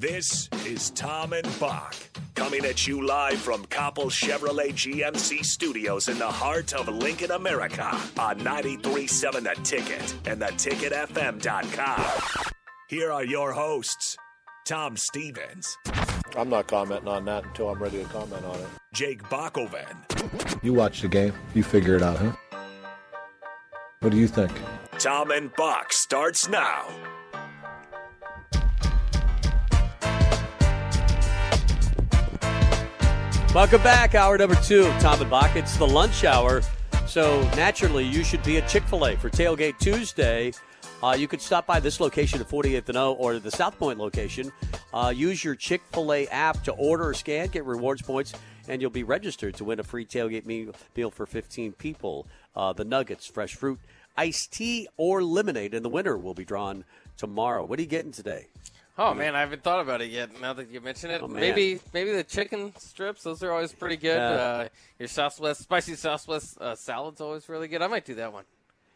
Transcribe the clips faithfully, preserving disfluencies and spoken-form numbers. This is Tom and Bach, coming at you live from Koppel's Chevrolet G M C Studios in the heart of Lincoln, America, on ninety-three point seven The Ticket and the ticket f m dot com. Here are your hosts, Tom Stevens. I'm not commenting on that until I'm ready to comment on it. Jake Bockoven. You watch the game. You figure it out, huh? What do you think? Tom and Bach starts now. Welcome back. Hour number two of Tom and Bach. It's the lunch hour, so naturally you should be at Chick-fil-A for Tailgate Tuesday. Uh, you could stop by this location at forty-eighth and O or the South Point location. Uh, use your Chick-fil-A app to order or scan, get rewards points, and you'll be registered to win a free tailgate meal, meal for fifteen people. Uh, the nuggets, fresh fruit, iced tea, or lemonade, and the winner will be drawn tomorrow. What are you getting today? Oh, man, I haven't thought about it yet now that you mention it. Oh, maybe maybe the chicken strips. Those are always pretty good. Uh, uh, your Southwest, spicy Southwest uh, salad's always really good. I might do that one.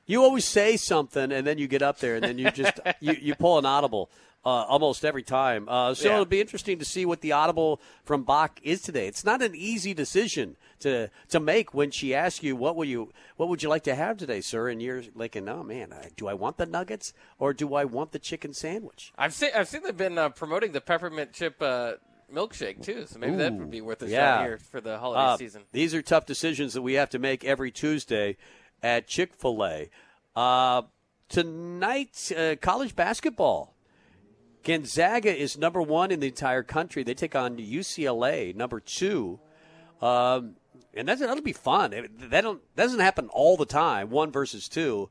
You always say something, and then you get up there, and then you just you, you pull an audible uh, almost every time. Uh, so yeah. It'll be interesting to see what the audible from Bach is today. It's not an easy decision to to make when she asks you, what will you what would you like to have today, sir? And you're thinking, oh, man, I, do I want the nuggets or do I want the chicken sandwich? I've seen I've seen they've been uh, promoting the peppermint chip uh milkshake too, so maybe Ooh, that would be worth a yeah. shot here for the holiday uh, season. These are tough decisions that we have to make every Tuesday at Chick-fil-A. Uh, tonight, uh, college basketball. Gonzaga is number one in the entire country. They take on U C L A, number two. Um, and that's, that'll be fun. It, that, don't, that doesn't happen all the time, one versus two.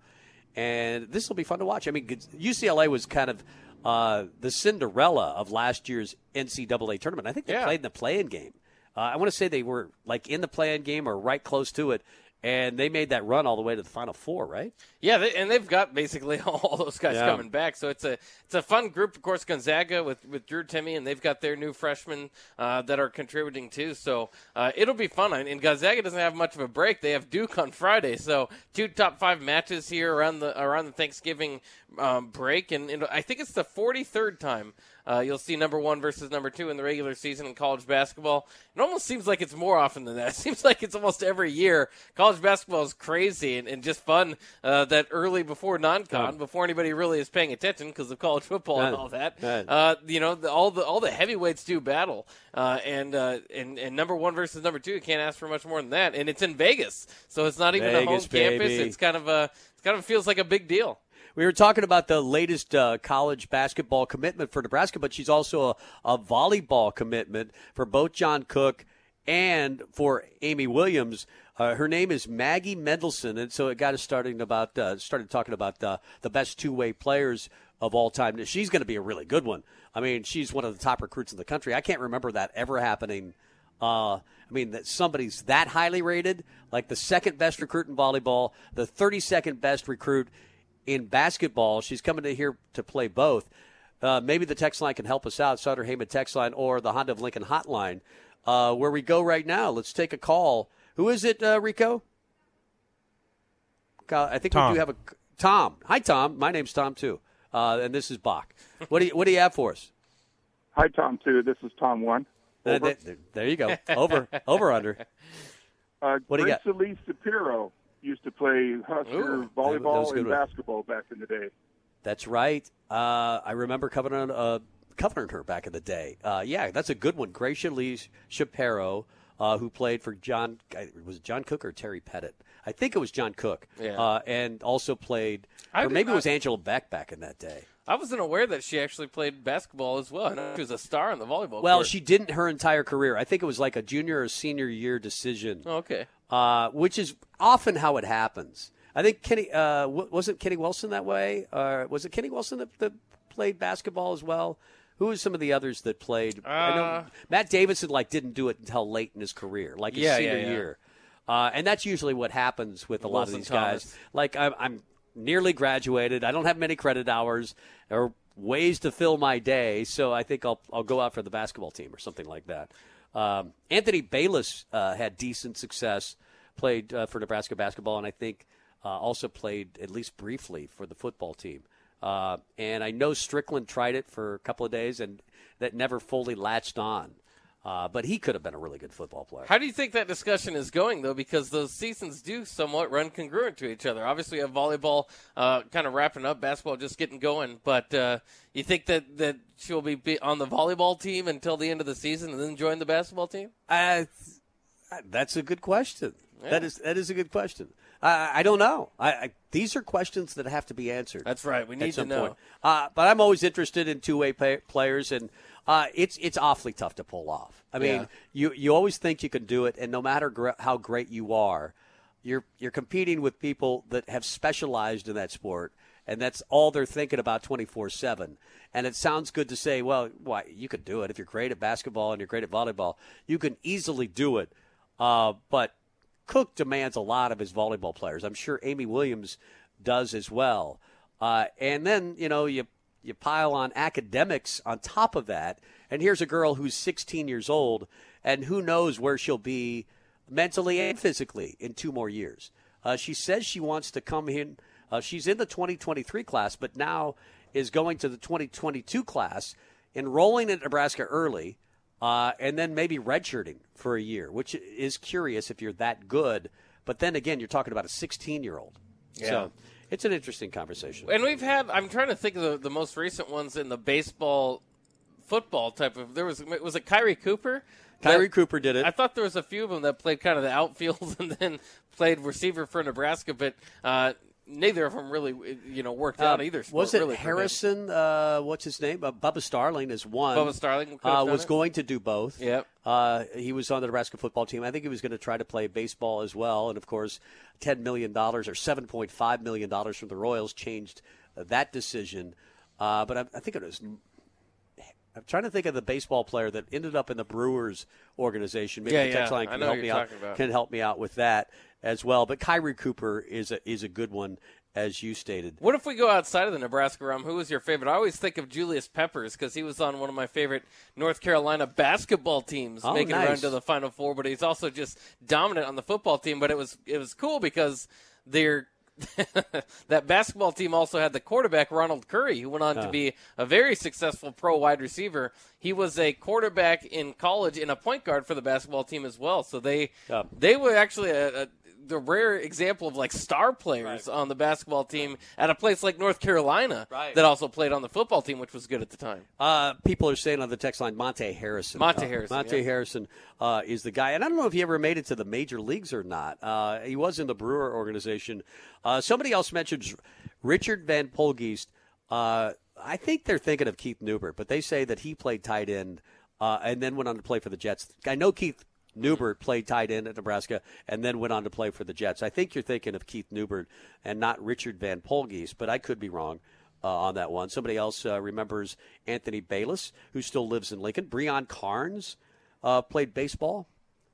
And this will be fun to watch. I mean, U C L A was kind of uh, the Cinderella of last year's N C double A tournament. I think they yeah. played in the play-in game. Uh, I want to say they were like in the play-in game or right close to it. And they made that run all the way to the Final Four, right? Yeah, they, and they've got basically all those guys yeah. coming back. So it's a it's a fun group. Of course, Gonzaga with, with Drew Timmy, and they've got their new freshmen uh, that are contributing too. So uh, it'll be fun. And Gonzaga doesn't have much of a break. They have Duke on Friday. So two top five matches here around the around the Thanksgiving um, break. And, and I think it's the forty-third time Uh, you'll see number one versus number two in the regular season in college basketball. It almost seems like it's more often than that. It seems like it's almost every year. College basketball is crazy and, and just fun uh, that early before non-con, oh. before anybody really is paying attention because of college football None. and all that. Uh, you know, the, all the all the heavyweights do battle, uh, and, uh, and and number one versus number two. You can't ask for much more than that. And it's in Vegas, so it's not even Vegas, a home baby. campus. It's kind of a it kind of feels like a big deal. We were talking about the latest uh, college basketball commitment for Nebraska, but she's also a, a volleyball commitment for both John Cook and for Amy Williams. Uh, her name is Maggie Mendelson, and so it got us starting about uh, started talking about uh, the best two-way players of all time. She's going to be a really good one. I mean, she's one of the top recruits in the country. I can't remember that ever happening. Uh, I mean, that somebody's that highly rated, like the second best recruit in volleyball, the thirty-second best recruit in basketball. She's coming to here to play both. Uh, maybe the text line can help us out, Sutter-Heyman text line or the Honda of Lincoln hotline, uh, where we go right now. Let's take a call. Who is it, uh, Rico? I think Tom. we do have a – Tom. Hi, Tom. My name's Tom, too, uh, and this is Bach. What do you What do you have for us? Hi, Tom, too. This is Tom one. Uh, there, there you go. Over, over, under. Uh, what do you got? Grace Elise Shapiro used to play Husker Ooh, volleyball and one. basketball back in the day. That's right. Uh, I remember covering, uh, covering her back in the day. Uh, yeah, that's a good one. Gracia Lee Shapiro, uh, who played for John – was it John Cook or Terry Pettit? I think it was John Cook. Yeah. Uh, and also played – or maybe not, it was Angela Beck back in that day. I wasn't aware that she actually played basketball as well. I know she was a star in the volleyball Well, court. She didn't her entire career. I think it was like a junior or senior year decision. Oh, okay. Uh, which is often how it happens. I think Kenny uh, w- wasn't Kenny Wilson that way. Uh, was it Kenny Wilson that, that played basketball as well? Who was some of the others that played? Uh, I know Matt Davidson like didn't do it until late in his career, like his yeah, senior yeah, yeah. year. Uh, and that's usually what happens with a Wilson lot of these Thomas. guys. Like I'm, I'm nearly graduated. I don't have many credit hours or ways to fill my day, so I think I'll I'll go out for the basketball team or something like that. Um, Anthony Bayless uh, had decent success, played uh, for Nebraska basketball, and I think uh, also played at least briefly for the football team. Uh, and I know Strickland tried it for a couple of days, and that never fully latched on. Uh, but he could have been a really good football player. How do you think that discussion is going, though? Because those seasons do somewhat run congruent to each other. Obviously, you have volleyball uh, kind of wrapping up, basketball just getting going. But uh, you think that, that she'll be, be on the volleyball team until the end of the season and then join the basketball team? Uh, that's a good question. Yeah. That is that is a good question. I, I don't know. I, I, these are questions that have to be answered. That's right. We need to know. Uh, but I'm always interested in two-way pay- players and – Uh, it's it's awfully tough to pull off. I mean, yeah. you, you always think you can do it, and no matter gr- how great you are, you're you're competing with people that have specialized in that sport, and that's all they're thinking about twenty-four seven. And it sounds good to say, well, why you could do it if you're great at basketball and you're great at volleyball. You can easily do it, uh, but Cook demands a lot of his volleyball players. I'm sure Amy Williams does as well. Uh, and then, you know, you – You pile on academics on top of that, and here's a girl who's sixteen years old, and who knows where she'll be mentally and physically in two more years. Uh, she says she wants to come in. Uh, she's in the twenty twenty-three class, but now is going to the twenty twenty-two class, enrolling at Nebraska early, uh, and then maybe redshirting for a year, which is curious if you're that good. But then again, you're talking about a sixteen-year-old. Yeah. So, it's an interesting conversation. And we've had, I'm trying to think of the, the most recent ones in the baseball, football type of, there was, was it Kyrie Cooper? Kyrie that, Cooper did it. I thought there was a few of them that played kind of the outfield and then played receiver for Nebraska, but uh, neither of them really, you know, worked uh, out either. Sport, was it really Harrison, uh, what's his name? Uh, Bubba Starling is one. Bubba Starling uh, was it. going to do both. Yep. Uh, he was on the Nebraska football team. I think he was going to try to play baseball as well. And, of course, ten million dollars or seven point five million dollars from the Royals changed that decision. Uh, but I, I think it was – I'm trying to think of the baseball player that ended up in the Brewers organization. Maybe yeah, the text yeah. line can help me out, can help me out with that as well. But Kyrie Cooper is a, is a good one, as you stated. What if we go outside of the Nebraska realm? Who was your favorite? I always think of Julius Peppers because he was on one of my favorite North Carolina basketball teams, oh, making nice. a run to the Final Four, but he's also just dominant on the football team. But it was it was cool because they're that basketball team also had the quarterback, Ronald Curry, who went on huh. to be a very successful pro wide receiver. He was a quarterback in college and a point guard for the basketball team as well. So they yeah. they were actually a, a the rare example of like star players right. on the basketball team at a place like North Carolina right. that also played on the football team, which was good at the time. Uh, people are saying on the text line, Monte Harrison. Monte uh, Harrison. Monte yeah. Harrison uh, is the guy. And I don't know if he ever made it to the major leagues or not. Uh, he was in the Brewer organization. Uh, somebody else mentioned Richard Van Polgeest. Uh, I think they're thinking of Keith Newbert, but they say that he played tight end uh, and then went on to play for the Jets. I know Keith Newbert played tight end at Nebraska and then went on to play for the Jets. I think you're thinking of Keith Newbert and not Richard Van Polgeest, but I could be wrong uh, on that one. Somebody else uh, remembers Anthony Bayless, who still lives in Lincoln. Breon Carnes uh, played baseball.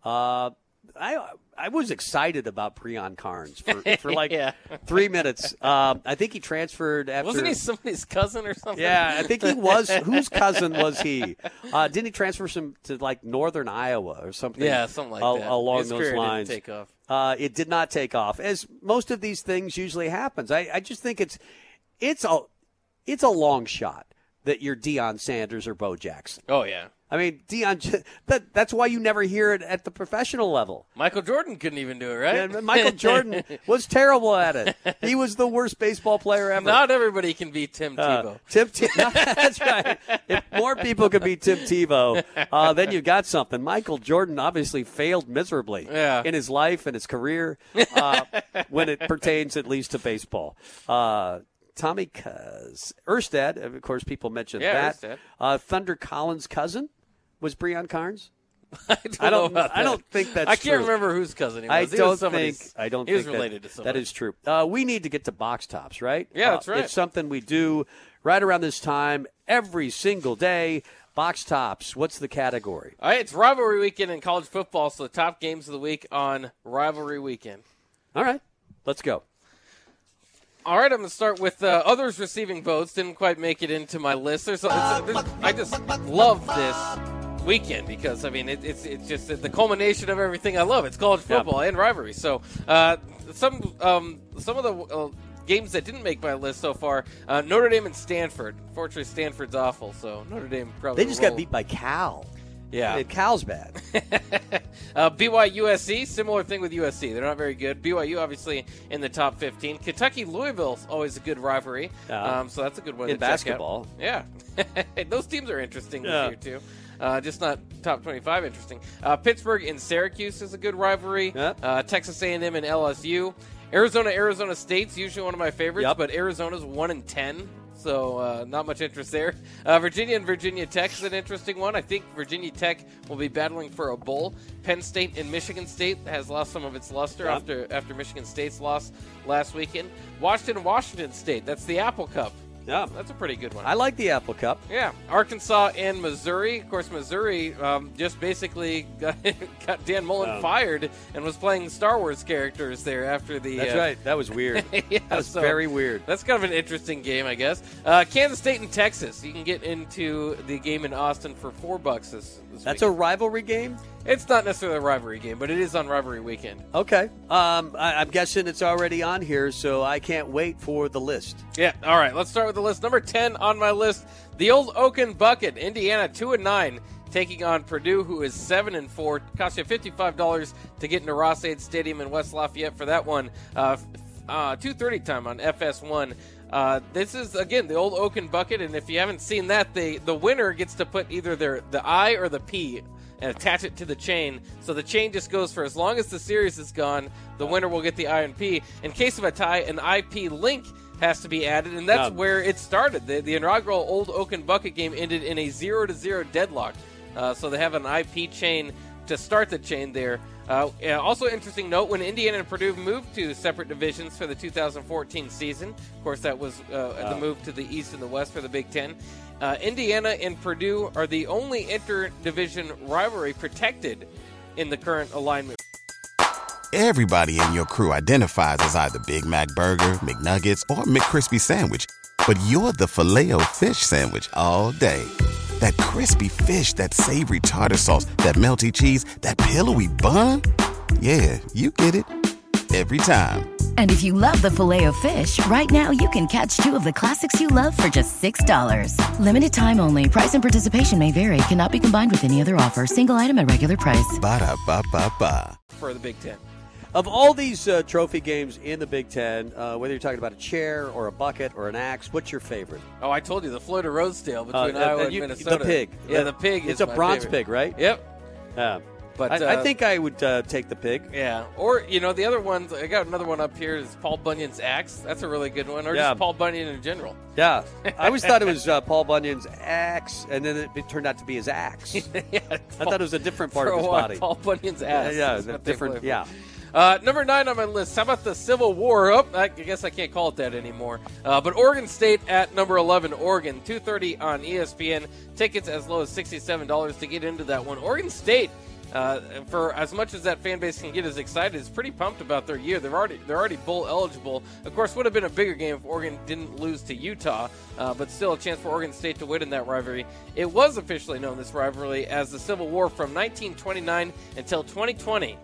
Uh, I I was excited about Breon Carnes for, for like yeah. three minutes. Um, I think he transferred after. Wasn't he somebody's cousin or something? Yeah, I think he was. Whose cousin was he? Uh, didn't he transfer some to like northern Iowa or something? Yeah, something like a, that. Along His those lines. Didn't take off. Uh, it did not take off, as most of these things usually happens. I, I just think it's it's a it's a long shot that you're Deion Sanders or Bo Jackson. Oh yeah. I mean, Deion, that, that's why you never hear it at the professional level. Michael Jordan couldn't even do it, right? Yeah, Michael Jordan was terrible at it. He was the worst baseball player ever. Not everybody can be Tim Tebow. Uh, Tim Tebow, that's right. If more people could be Tim Tebow, uh, then you got something. Michael Jordan obviously failed miserably yeah. in his life and his career uh, when it pertains at least to baseball. Uh Tommy Erstad, of course, people mentioned yeah, that. Uh, Thunder Collins' cousin. Was Breon Carnes? I don't. I don't, know about I don't that. think that's. I can't true. remember whose cousin he was. I he don't was think. I don't. He think was related that, to somebody. That is true. Uh, we need to get to box tops, right? Yeah, uh, that's right. It's something we do right around this time every single day. Box tops. What's the category? All right, it's rivalry weekend in college football, so the top games of the week on rivalry weekend. All right, let's go. All right, I'm going to start with uh, others receiving votes. Didn't quite make it into my list. There's, there's, there's, I just love this weekend because, I mean, it, it's it's just the culmination of everything I love. It's college football yeah. and rivalry. So uh, some um, some of the uh, games that didn't make my list so far, uh, Notre Dame and Stanford. Fortunately, Stanford's awful, so Notre Dame probably They just rolled. Got beat by Cal. Yeah. Cal's bad. uh, B Y U S C, similar thing with U S C. They're not very good. B Y U, obviously, in the top fifteen. Kentucky-Louisville's always a good rivalry, uh, um, so that's a good one in to basketball. Check out. Yeah. Those teams are interesting yeah. this year, too. Uh, just not top twenty-five interesting. Uh, Pittsburgh and Syracuse is a good rivalry. Yep. Uh, Texas A and M and L S U. Arizona, Arizona State's usually one of my favorites, yep. but Arizona's one and ten. So uh, not much interest there. Uh, Virginia and Virginia Tech is an interesting one. I think Virginia Tech will be battling for a bowl. Penn State and Michigan State has lost some of its luster yep. after after Michigan State's loss last weekend. Washington and Washington State. That's the Apple Cup. Yeah, that's a pretty good one. I like the Apple Cup. Yeah, Arkansas and Missouri. Of course, Missouri um, just basically got, got Dan Mullen um, fired and was playing Star Wars characters there after the. That's uh, right. That was weird. yeah, that was so, very weird. That's kind of an interesting game, I guess. Uh, Kansas State and Texas. You can get into the game in Austin for four bucks this. this that's weekend. A rivalry game. It's not necessarily a rivalry game, but it is on rivalry weekend. Okay. Um, I, I'm guessing it's already on here, so I can't wait for the list. Yeah. All right. Let's start with the list. Number ten on my list, the old Oaken Bucket, Indiana, two and nine, taking on Purdue, who is seven and four. Cost you fifty-five dollars to get into Ross Aid Stadium in West Lafayette for that one. Uh, uh, two thirty time on F S one. Uh, this is, again, the old Oaken Bucket, and if you haven't seen that, they, the winner gets to put either their the I or the P and attach it to the chain. So the chain just goes for as long as the series is gone, the winner will get the I and P. In case of a tie, an I P link has to be added, and that's um, where it started. The, the inaugural old Oaken Bucket game ended in a zero to zero deadlock. Uh, so they have an I P chain to start the chain there. Uh, also interesting note, when Indiana and Purdue moved to separate divisions for the two thousand fourteen season, of course that was uh, wow. the move to the East and the West for the Big Ten, uh, Indiana and Purdue are the only interdivision rivalry protected in the current alignment. Everybody in your crew identifies as either Big Mac Burger, McNuggets, or McCrispy Sandwich, but you're the Filet-O-Fish Sandwich all day. That crispy fish, that savory tartar sauce, that melty cheese, that pillowy bun. Yeah, you get it. Every time. And if you love the Filet-O-Fish, right now you can catch two of the classics you love for just six dollars. Limited time only. Price and participation may vary. Cannot be combined with any other offer. Single item at regular price. Ba-da-ba-ba-ba. For the Big Ten. Of all these uh, trophy games in the Big Ten, uh, whether you're talking about a chair or a bucket or an axe, what's your favorite? Oh, I told you, the Florida Rosedale between uh, Iowa and, you, and Minnesota. The pig. Yeah, the pig is It's a my bronze favorite. Pig, right? Yep. Uh, but I, uh, I think I would uh, take the pig. Yeah. Or, you know, the other ones, I got another one up here is Paul Bunyan's axe. That's a really good one. Or yeah. just Paul Bunyan in general. Yeah. I always thought it was uh, Paul Bunyan's axe, and then it, it turned out to be his axe. yeah, I Paul, thought it was a different part of his body. Paul Bunyan's axe. Yeah, yeah, different, yeah. Uh, number nine on my list. How about the Civil War? Oh, I guess I can't call it that anymore. Uh, but Oregon State at number eleven. Oregon, two thirty on E S P N. Tickets as low as sixty-seven dollars to get into that one. Oregon State, uh, for as much as that fan base can get, is excited. Is pretty pumped about their year. They're already they're already bowl eligible. Of course, would have been a bigger game if Oregon didn't lose to Utah. Uh, but still, a chance for Oregon State to win in that rivalry. It was officially known, this rivalry, as the Civil War from nineteen twenty-nine until twenty twenty.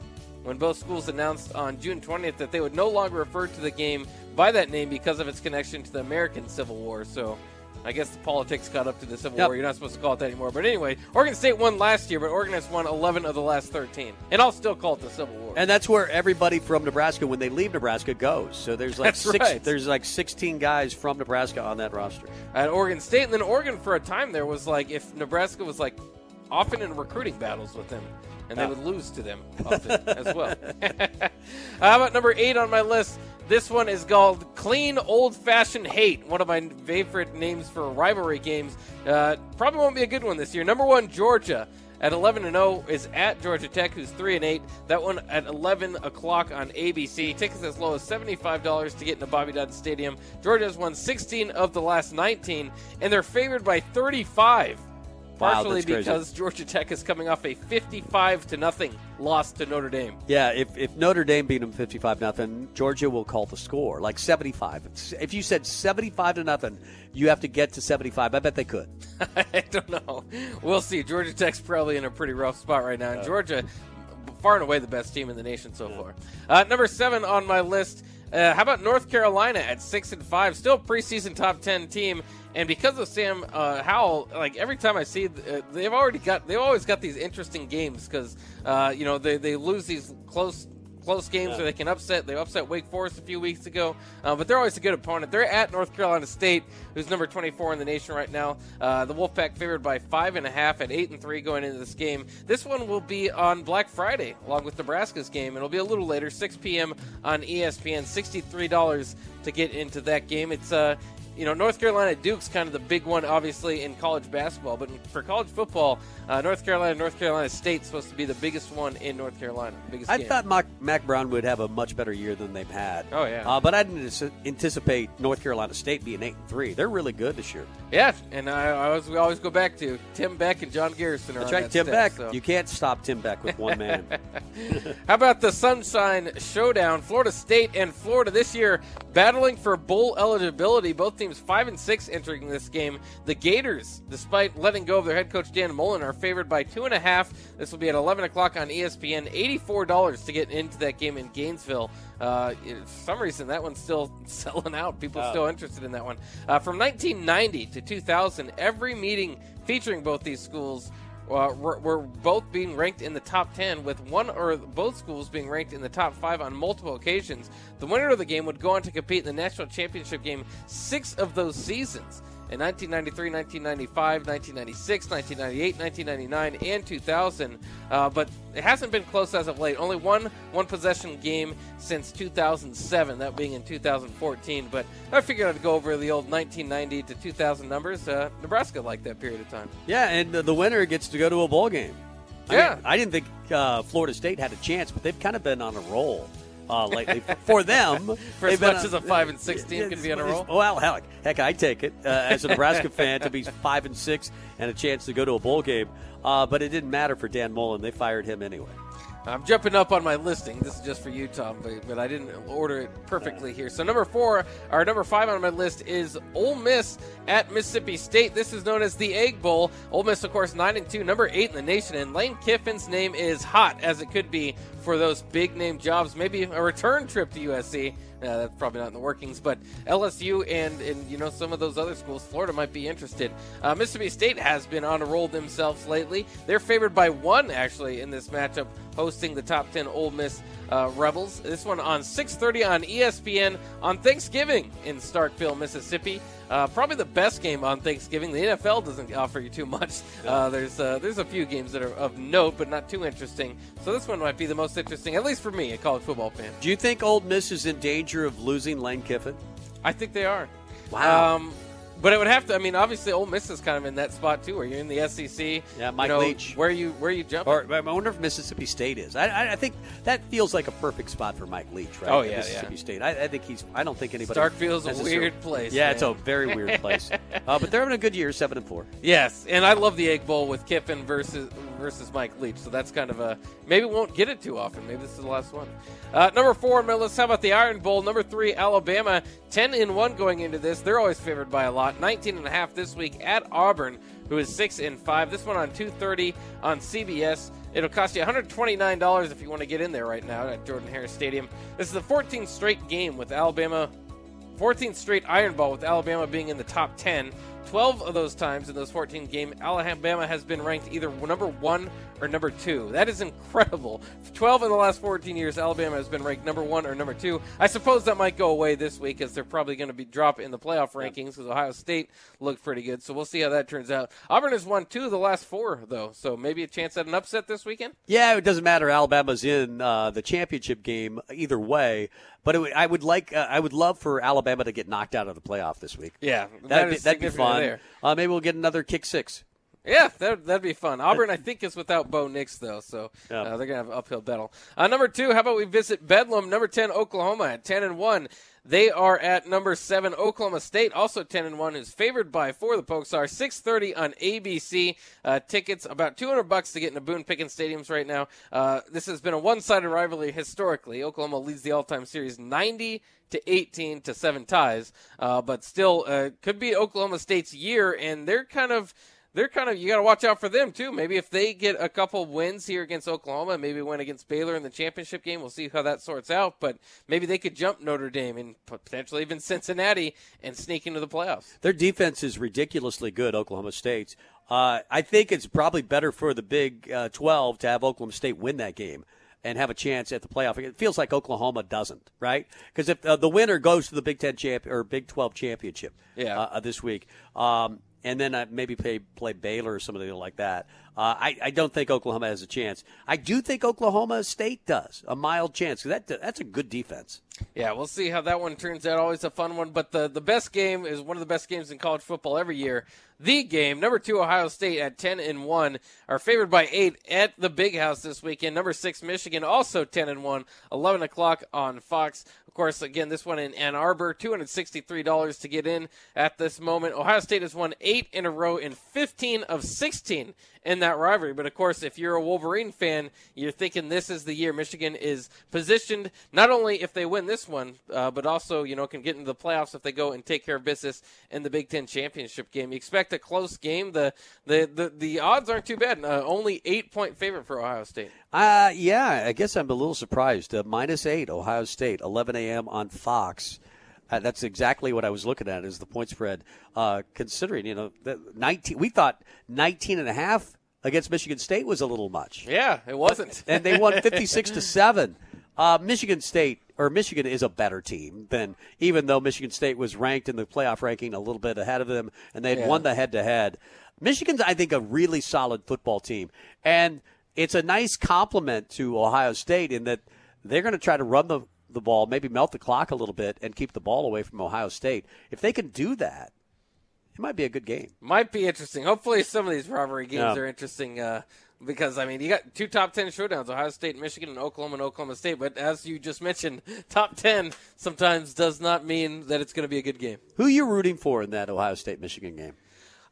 When both schools announced on June twentieth that they would no longer refer to the game by that name because of its connection to the American Civil War. So I guess the politics caught up to the Civil yep. War. You're not supposed to call it that anymore. But anyway, Oregon State won last year, but Oregon has won eleven of the last thirteen. And I'll still call it the Civil War. And that's where everybody from Nebraska, when they leave Nebraska, goes. So there's like, six, right. there's like sixteen guys from Nebraska on that roster. At Oregon State, and then Oregon for a time there was like, if Nebraska was like often in recruiting battles with them. And they would lose to them often as well. How about number eight on my list? This one is called Clean Old Fashioned Hate, one of my favorite names for rivalry games. Uh, probably won't be a good one this year. Number one, Georgia at eleven and oh is at Georgia Tech, who's three and eight. That one at eleven o'clock on A B C. Tickets as low as seventy-five dollars to get into Bobby Dodd Stadium. Georgia has won sixteen of the last nineteen, and they're favored by thirty-five. Partially wow, because crazy. Georgia Tech is coming off a fifty-five to nothing loss to Notre Dame. Yeah, if, if Notre Dame beat them fifty-five nothing, Georgia will call the score, like seventy-five. If you said seventy-five to nothing, you have to get to seventy-five. I bet they could. I don't know. We'll see. Georgia Tech's probably in a pretty rough spot right now. And Georgia, far and away the best team in the nation so yeah. far. Uh, number seven on my list. Uh, how about North Carolina at six and five, still preseason top ten team, and because of Sam uh, Howell, like every time I see, uh, they've already got, they've always got these interesting games because uh, you know they they lose these close. Close games yeah. where they can upset. They upset Wake Forest a few weeks ago, uh, but they're always a good opponent. They're at North Carolina State, who's number twenty-four in the nation right now. Uh, the Wolfpack favored by five and a half at eight and three going into this game. This one will be on Black Friday, along with Nebraska's game, and it'll be a little later, six p.m. on E S P N. sixty-three dollars to get into that game. It's uh, you know, North Carolina Duke's kind of the big one, obviously, in college basketball, but for college football, uh, North Carolina, North Carolina State's supposed to be the biggest one in North Carolina. Biggest I game. thought Mac, Mac Brown would have a much better year than they've had. Oh, yeah. Uh, but I didn't anticipate North Carolina State being eight and three. They're really good this year. Yeah, and I, I always, we always go back to Tim Beck and John Garrison. Are That's on right, that Tim step, Beck. So. You can't stop Tim Beck with one man. How about the Sunshine Showdown? Florida State and Florida this year battling for bowl eligibility. Both teams five and six entering this game. The Gators, despite letting go of their head coach Dan Mullen, are favored by two and a half. This will be at eleven o'clock on E S P N. eighty-four dollars to get into that game in Gainesville. Uh, for some reason, that one's still selling out. People are oh. still interested in that one. Uh, from nineteen ninety to two thousand, every meeting featuring both these schools uh, were, were both being ranked in the top ten, with one or both schools being ranked in the top five on multiple occasions. The winner of the game would go on to compete in the national championship game six of those seasons in nineteen ninety-three, nineteen ninety-five, nineteen ninety-six, nineteen ninety-eight, nineteen ninety-nine, and two thousand. Uh, but it hasn't been close as of late. Only one one-possession game since two thousand seven, that being in two thousand fourteen. But I figured I'd go over the old nineteen ninety to two thousand numbers. Uh, Nebraska liked that period of time. Yeah, and the winner gets to go to a bowl game. Yeah. I mean, I didn't think uh, Florida State had a chance, but they've kind of been on a roll. Uh, lately, for them, for as much on, as a five and six team can be on a roll. Well, heck, heck, I take it uh, as a Nebraska fan to be five and six and a chance to go to a bowl game. Uh, but it didn't matter for Dan Mullen; they fired him anyway. I'm jumping up on my listing. This is just for you, Tom, but, but I didn't order it perfectly here. So number four, or number five on my list is Ole Miss at Mississippi State. This is known as the Egg Bowl. Ole Miss, of course, nine and two, number eight in the nation, and Lane Kiffin's name is hot as it could be for those big name jobs. Maybe a return trip to U S C. Uh, that's probably not in the workings, but L S U and, and you know some of those other schools, Florida might be interested. Uh, Mississippi State has been on a roll themselves lately. They're favored by one, actually, in this matchup, hosting the top ten Ole Miss uh, Rebels. This one on six thirty on E S P N on Thanksgiving in Starkville, Mississippi. Uh, probably the best game on Thanksgiving. The N F L doesn't offer you too much. Uh, there's uh, there's a few games that are of note, but not too interesting. So this one might be the most interesting, at least for me, a college football fan. Do you think Ole Miss is in danger of losing Lane Kiffin? I think they are. Wow. Um, But it would have to. I mean, obviously, Ole Miss is kind of in that spot too. Are you in the S E C? Yeah, Mike you know, Leach. Where are you? Where are you jumping? Or, I wonder if Mississippi State is. I, I, I think that feels like a perfect spot for Mike Leach, right? Oh yeah, Mississippi yeah. State. I, I think he's. I don't think anybody. Starkville's a weird place. Yeah, man. It's a very weird place. uh, but they're having a good year, seven and four. Yes, and I love the Egg Bowl with Kiffin versus versus Mike Leach. So that's kind of a maybe we won't get it too often. Maybe this is the last one. Uh, number four, let's how about the Iron Bowl? Number three, Alabama, ten and one going into this. They're always favored by a lot. nineteen and a half this week at Auburn, who is six and five. This one on two thirty on C B S. It'll cost you one hundred twenty-nine dollars if you want to get in there right now at Jordan Hare Stadium. This is the fourteenth straight game with Alabama, fourteenth straight Iron Bowl with Alabama being in the top ten. twelve of those times in those fourteen games, Alabama has been ranked either number one or number two. That is incredible. twelve in the last fourteen years, Alabama has been ranked number one or number two. I suppose that might go away this week as they're probably going to be dropping in the playoff rankings because Ohio State looked pretty good. So we'll see how that turns out. Auburn has won two of the last four, though, so maybe a chance at an upset this weekend? Yeah, it doesn't matter. Alabama's in uh, the championship game either way. But it would, I would like, uh, I would love for Alabama to get knocked out of the playoff this week. Yeah, that that'd, be, that'd be fun. Uh, maybe we'll get another kick six. Yeah, that, that'd be fun. Auburn, I think, is without Bo Nix, though, so uh, yep. they're going to have an uphill battle. Uh, number two, how about we visit Bedlam, number ten, Oklahoma, at ten and one. They are at number seven, Oklahoma State, also ten and one, is favored by four. The Pokes are six thirty on A B C. Uh, tickets, about two hundred bucks to get into Boone Pickens Stadiums right now. Uh, this has been a one-sided rivalry historically. Oklahoma leads the all-time series ninety to eighteen to seven ties, uh, but still uh, could be Oklahoma State's year, and they're kind of – they're kind of, you got to watch out for them too. Maybe if they get a couple wins here against Oklahoma, maybe win against Baylor in the championship game, we'll see how that sorts out. But maybe they could jump Notre Dame and potentially even Cincinnati and sneak into the playoffs. Their defense is ridiculously good, Oklahoma State's. Uh, I think it's probably better for the Big uh, twelve to have Oklahoma State win that game and have a chance at the playoff. It feels like Oklahoma doesn't, right? Because if uh, the winner goes to the Big Ten champ or Big twelve championship, yeah. uh, this week, um, and then uh, maybe play play Baylor or something like that, uh, I I don't think Oklahoma has a chance. I do think Oklahoma State does, a mild chance, because that that's a good defense. Yeah, we'll see how that one turns out. Always a fun one, but the the best game is one of the best games in college football every year. The game, number two, Ohio State at ten and one, are favored by eight at the Big House this weekend. Number six, Michigan, also ten and one, eleven o'clock on Fox. Of course, again, this one in Ann Arbor, two hundred sixty-three dollars to get in at this moment. Ohio State has won eight in a row in fifteen of sixteen in that rivalry. But, of course, if you're a Wolverine fan, you're thinking this is the year Michigan is positioned, not only if they win this one, uh, but also, you know, can get into the playoffs if they go and take care of business in the Big Ten championship game. You expect a close game. The the the, the odds aren't too bad. Uh, only eight point favorite for Ohio State. Uh yeah, I guess I'm a little surprised. Uh, minus eight, Ohio State, eleven a.m. on Fox. Uh, that's exactly what I was looking at, is the point spread. Uh, considering, you know, nineteen, we thought nineteen and a half against Michigan State was a little much. Yeah, it wasn't, and they won fifty-six to seven. Uh, Michigan State, or Michigan is a better team than, even though Michigan State was ranked in the playoff ranking a little bit ahead of them, and they had yeah. won the head-to-head. Michigan's, I think, a really solid football team. And it's a nice compliment to Ohio State in that they're going to try to run the, the ball, maybe melt the clock a little bit, and keep the ball away from Ohio State. If they can do that, it might be a good game. Might be interesting. Hopefully some of these rivalry games yeah. are interesting. Uh Because, I mean, you got two top ten showdowns, Ohio State, Michigan, and Oklahoma and Oklahoma State. But as you just mentioned, top ten sometimes does not mean that it's going to be a good game. Who are you rooting for in that Ohio State-Michigan game?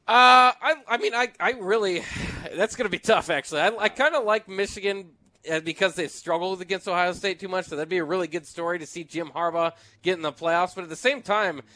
Uh, I, I mean, I, I really – that's going to be tough, actually. I, I kind of like Michigan – because they've struggled against Ohio State too much. So that'd be a really good story to see Jim Harbaugh get in the playoffs. But at the same time –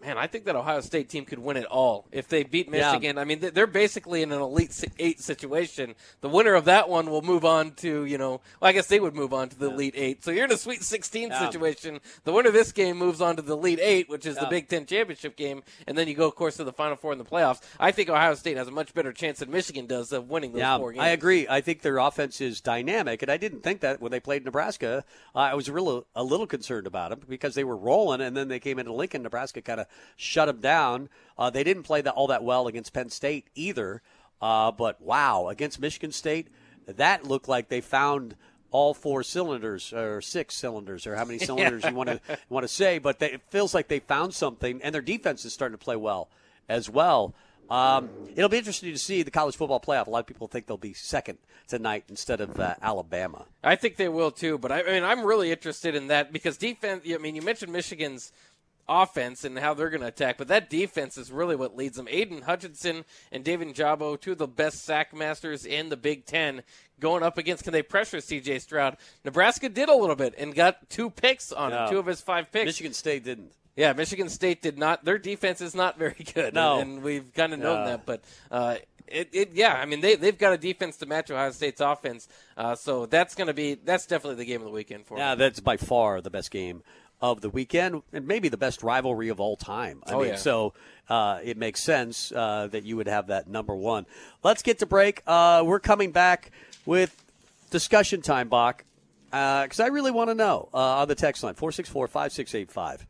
man, I think that Ohio State team could win it all if they beat Michigan. Yeah. I mean, they're basically in an Elite Eight situation. The winner of that one will move on to, you know, well, I guess they would move on to the yeah. Elite Eight. So you're in a Sweet sixteen yeah. situation. The winner of this game moves on to the Elite Eight, which is yeah. the Big Ten championship game, and then you go, of course, to the Final Four in the playoffs. I think Ohio State has a much better chance than Michigan does of winning those yeah, four games. I agree. I think their offense is dynamic, and I didn't think that when they played Nebraska. Uh, I was real, a little concerned about them because they were rolling, and then they came into Lincoln. Nebraska kind of shut them down. Uh, they didn't play that all that well against Penn State either. Uh, but, wow, against Michigan State, that looked like they found all four cylinders or six cylinders or how many cylinders yeah. you want to want to say. But they, it feels like they found something, and their defense is starting to play well as well. Um, it'll be interesting to see the college football playoff. A lot of people think they'll be second tonight instead of uh, Alabama. I think they will too. But, I, I mean, I'm really interested in that because defense – I mean, you mentioned Michigan's – offense and how they're going to attack, but that defense is really what leads them. Aiden Hutchinson and David Njabo, two of the best sack masters in the Big Ten, going up against, can they pressure C J Stroud? Nebraska did a little bit and got two picks on no. him, two of his five picks. Michigan State didn't. Yeah, Michigan State did not. Their defense is not very good, no. and, and we've kind of known yeah. that, but uh, it, it, yeah, I mean, they, they've got a defense to match Ohio State's offense, uh, so that's going to be, that's definitely the game of the weekend for yeah, them. Yeah, that's by far the best game of the weekend, and maybe the best rivalry of all time. I oh, mean, yeah. so uh, it makes sense uh, that you would have that number one. Let's get to break. Uh, we're coming back with discussion time, Bach, because uh, I really want to know uh, on the text line, four six four, five six eight five.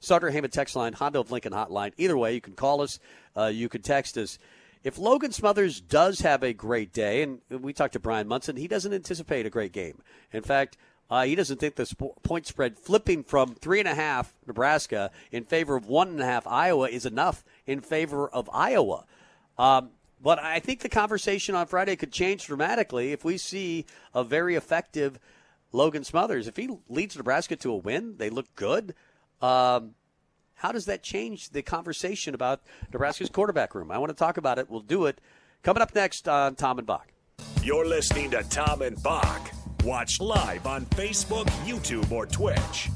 Sartor-Hammond text line, Honda of Lincoln hotline. Either way, you can call us, uh, you can text us. If Logan Smothers does have a great day, and we talked to Brian Munson, he doesn't anticipate a great game. In fact, Uh, he doesn't think the sp- point spread flipping from three and a half Nebraska in favor of one and a half Iowa is enough in favor of Iowa. Um, but I think the conversation on Friday could change dramatically if we see a very effective Logan Smothers. If he leads Nebraska to a win, they look good. Um, how does that change the conversation about Nebraska's quarterback room? I want to talk about it. We'll do it. Coming up next on Tom and Bach. You're listening to Tom and Bach. Watch live on Facebook, YouTube, or Twitch.